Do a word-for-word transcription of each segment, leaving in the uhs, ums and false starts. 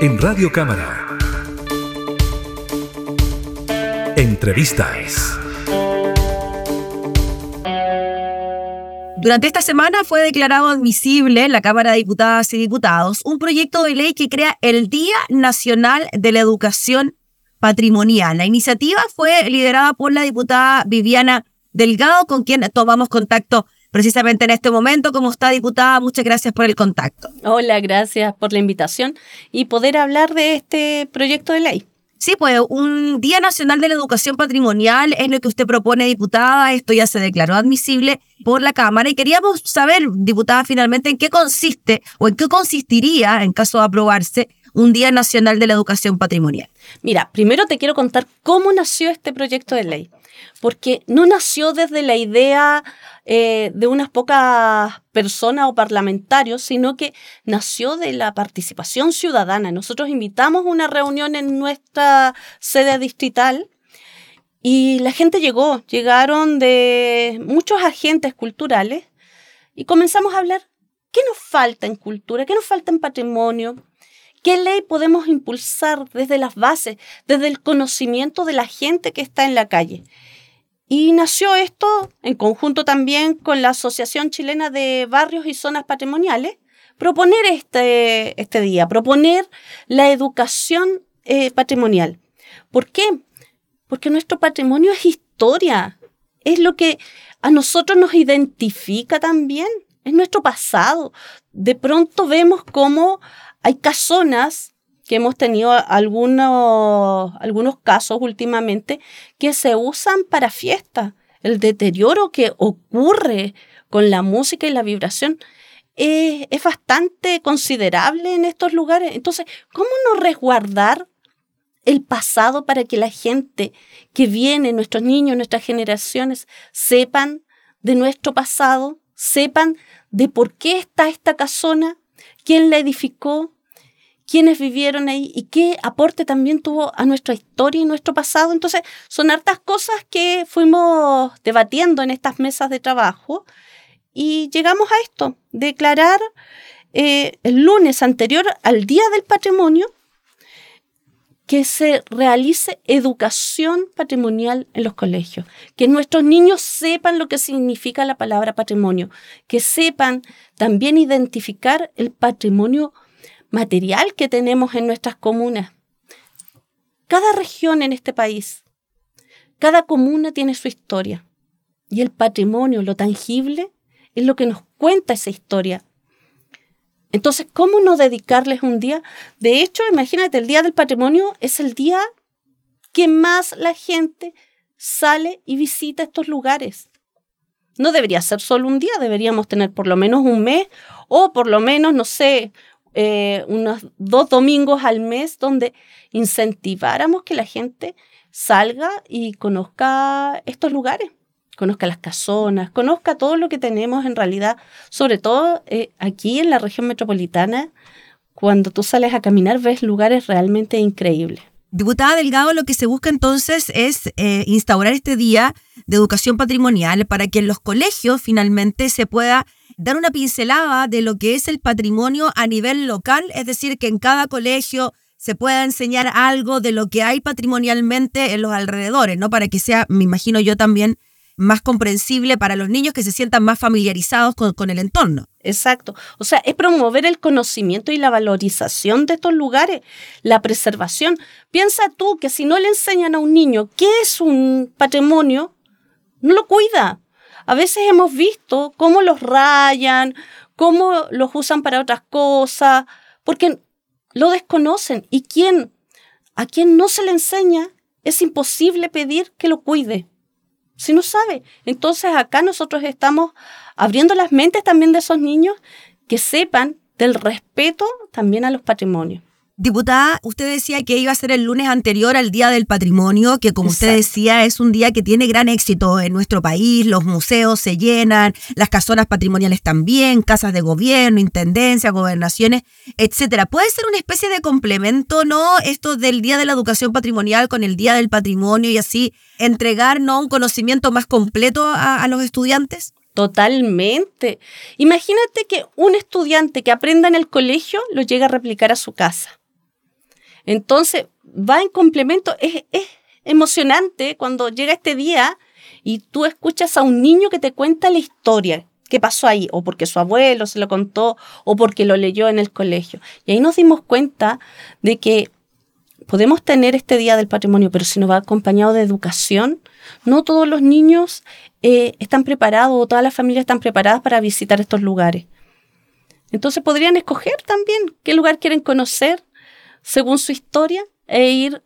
en Radio Cámara. Entrevistas. Durante esta semana fue declarado admisible en la Cámara de Diputadas y Diputados un proyecto de ley que crea el Día Nacional de la Educación Patrimonial. La iniciativa fue liderada por la diputada Viviana Delgado, con quien tomamos contacto precisamente en este momento. ¿Cómo está, diputada? Muchas gracias por el contacto. Hola, gracias por la invitación y poder hablar de este proyecto de ley. Sí, pues un Día Nacional de la Educación Patrimonial es lo que usted propone, diputada. Esto ya se declaró admisible por la Cámara y queríamos saber, diputada, finalmente en qué consiste o en qué consistiría, en caso de aprobarse, un Día Nacional de la Educación Patrimonial. Mira, primero te quiero contar cómo nació este proyecto de ley, porque no nació desde la idea eh, de unas pocas personas o parlamentarios, sino que nació de la participación ciudadana. Nosotros invitamos una reunión en nuestra sede distrital y la gente llegó, llegaron de muchos agentes culturales y comenzamos a hablar qué nos falta en cultura, qué nos falta en patrimonio, ¿qué ley podemos impulsar desde las bases, desde el conocimiento de la gente que está en la calle? Y nació esto en conjunto también con la Asociación Chilena de Barrios y Zonas Patrimoniales, proponer este, este día, proponer la educación eh, patrimonial. ¿Por qué? Porque nuestro patrimonio es historia, es lo que a nosotros nos identifica también, es nuestro pasado. De pronto vemos cómo hay casonas, que hemos tenido algunos, algunos casos últimamente, que se usan para fiestas. El deterioro que ocurre con la música y la vibración es, es bastante considerable en estos lugares. Entonces, ¿cómo no resguardar el pasado para que la gente que viene, nuestros niños, nuestras generaciones, sepan de nuestro pasado, sepan de por qué está esta casona? ¿Quién la edificó? ¿Quiénes vivieron ahí? ¿Y qué aporte también tuvo a nuestra historia y nuestro pasado? Entonces, son hartas cosas que fuimos debatiendo en estas mesas de trabajo y llegamos a esto, declarar eh, el lunes anterior al Día del Patrimonio que se realice educación patrimonial en los colegios, que nuestros niños sepan lo que significa la palabra patrimonio, que sepan también identificar el patrimonio material que tenemos en nuestras comunas. Cada región en este país, cada comuna tiene su historia y el patrimonio, lo tangible, es lo que nos cuenta esa historia. Entonces, ¿cómo no dedicarles un día? De hecho, imagínate, el Día del Patrimonio es el día que más la gente sale y visita estos lugares. No debería ser solo un día, deberíamos tener por lo menos un mes o por lo menos, no sé, eh, unos dos domingos al mes donde incentiváramos que la gente salga y conozca estos lugares. Conozca las casonas, conozca todo lo que tenemos en realidad, sobre todo eh, aquí en la región metropolitana, cuando tú sales a caminar ves lugares realmente increíbles. Diputada Delgado, lo que se busca entonces es eh, instaurar este día de educación patrimonial para que en los colegios finalmente se pueda dar una pincelada de lo que es el patrimonio a nivel local, es decir, que en cada colegio se pueda enseñar algo de lo que hay patrimonialmente en los alrededores, ¿no? Para que sea, me imagino yo también, más comprensible para los niños que se sientan más familiarizados con, con el entorno. Exacto. O sea, es promover el conocimiento y la valorización de estos lugares, la preservación. Piensa tú que si no le enseñan a un niño qué es un patrimonio, no lo cuida. A veces hemos visto cómo los rayan, cómo los usan para otras cosas, porque lo desconocen. Y quien, a quien no se le enseña, es imposible pedir que lo cuide. Si no sabe. Entonces acá nosotros estamos abriendo las mentes también de esos niños que sepan del respeto también a los patrimonios. Diputada, usted decía que iba a ser el lunes anterior al Día del Patrimonio, que como Exacto. Usted decía es un día que tiene gran éxito en nuestro país, los museos se llenan, las casonas patrimoniales también, casas de gobierno, intendencias, gobernaciones, etcétera. ¿Puede ser una especie de complemento, no, esto del Día de la Educación Patrimonial con el Día del Patrimonio y así entregar, ¿no?, un conocimiento más completo a, a los estudiantes? Totalmente. Imagínate que un estudiante que aprenda en el colegio lo llega a replicar a su casa. Entonces, va en complemento, es, es emocionante cuando llega este día y tú escuchas a un niño que te cuenta la historia, qué pasó ahí, o porque su abuelo se lo contó, o porque lo leyó en el colegio. Y ahí nos dimos cuenta de que podemos tener este Día del Patrimonio, pero si no va acompañado de educación, no todos los niños eh, están preparados, o todas las familias están preparadas para visitar estos lugares. Entonces podrían escoger también qué lugar quieren conocer según su historia e ir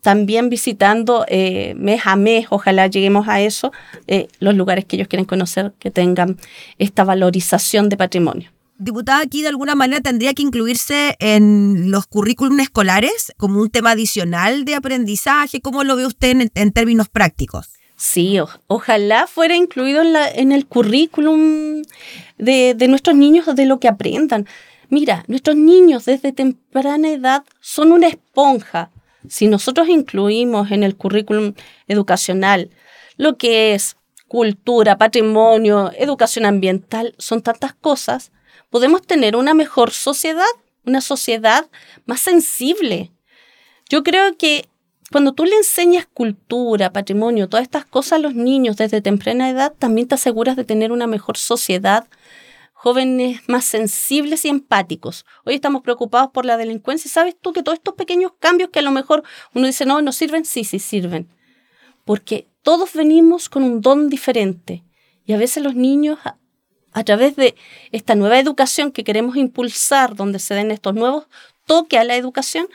también visitando eh, mes a mes, ojalá lleguemos a eso, eh, los lugares que ellos quieren conocer que tengan esta valorización de patrimonio. Diputada, aquí de alguna manera tendría que incluirse en los currículums escolares como un tema adicional de aprendizaje. ¿Cómo lo ve usted en, en términos prácticos? Sí, o, ojalá fuera incluido en, la, en el currículum de, de nuestros niños, de lo que aprendan. Mira, nuestros niños desde temprana edad son una esponja. Si nosotros incluimos en el currículum educacional lo que es cultura, patrimonio, educación ambiental, son tantas cosas, podemos tener una mejor sociedad, una sociedad más sensible. Yo creo que cuando tú le enseñas cultura, patrimonio, todas estas cosas a los niños desde temprana edad, también te aseguras de tener una mejor sociedad, jóvenes más sensibles y empáticos. Hoy estamos preocupados por la delincuencia y sabes tú que todos estos pequeños cambios que a lo mejor uno dice, no, no sirven, sí, sí sirven. Porque todos venimos con un don diferente y a veces los niños, a través de esta nueva educación que queremos impulsar, donde se den estos nuevos toques a la educación,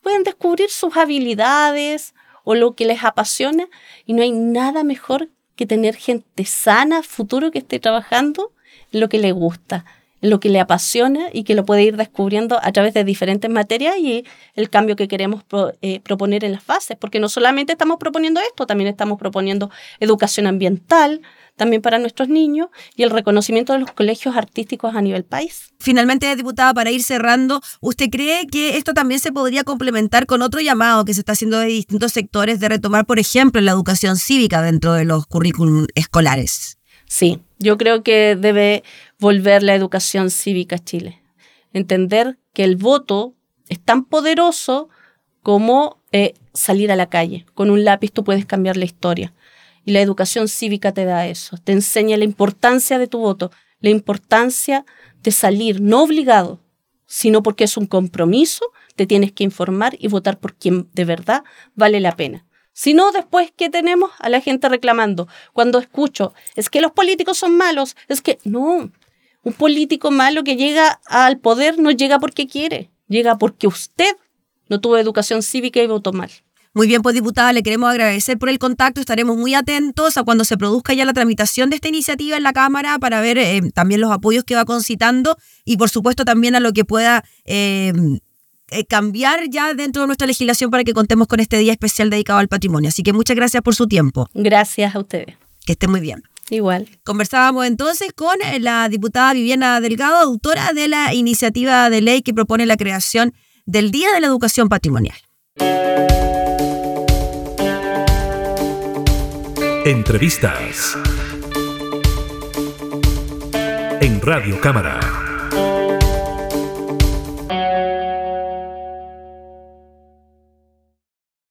pueden descubrir sus habilidades o lo que les apasiona, y no hay nada mejor que tener gente sana, futuro, que esté trabajando en lo que le gusta, en lo que le apasiona y que lo puede ir descubriendo a través de diferentes materias y el cambio que queremos pro, eh, proponer en las bases, porque no solamente estamos proponiendo esto, también estamos proponiendo educación ambiental, también para nuestros niños, y el reconocimiento de los colegios artísticos a nivel país. Finalmente, diputada, para ir cerrando, ¿usted cree que esto también se podría complementar con otro llamado que se está haciendo de distintos sectores de retomar, por ejemplo, la educación cívica dentro de los currículum escolares? Sí, yo creo que debe volver la educación cívica a Chile. Entender que el voto es tan poderoso como eh, salir a la calle. Con un lápiz tú puedes cambiar la historia. Y la educación cívica te da eso, te enseña la importancia de tu voto, la importancia de salir, no obligado, sino porque es un compromiso, te tienes que informar y votar por quien de verdad vale la pena. Si no, después, ¿qué tenemos? A la gente reclamando. Cuando escucho, es que los políticos son malos, es que no, un político malo que llega al poder no llega porque quiere, llega porque usted no tuvo educación cívica y votó mal. Muy bien, pues diputada, le queremos agradecer por el contacto. Estaremos muy atentos a cuando se produzca ya la tramitación de esta iniciativa en la Cámara para ver eh, también los apoyos que va concitando y, por supuesto, también a lo que pueda eh, cambiar ya dentro de nuestra legislación para que contemos con este día especial dedicado al patrimonio. Así que muchas gracias por su tiempo. Gracias a ustedes. Que esté muy bien. Igual. Conversábamos entonces con la diputada Viviana Delgado, autora de la iniciativa de ley que propone la creación del Día de la Educación Patrimonial. Entrevistas en Radio Cámara.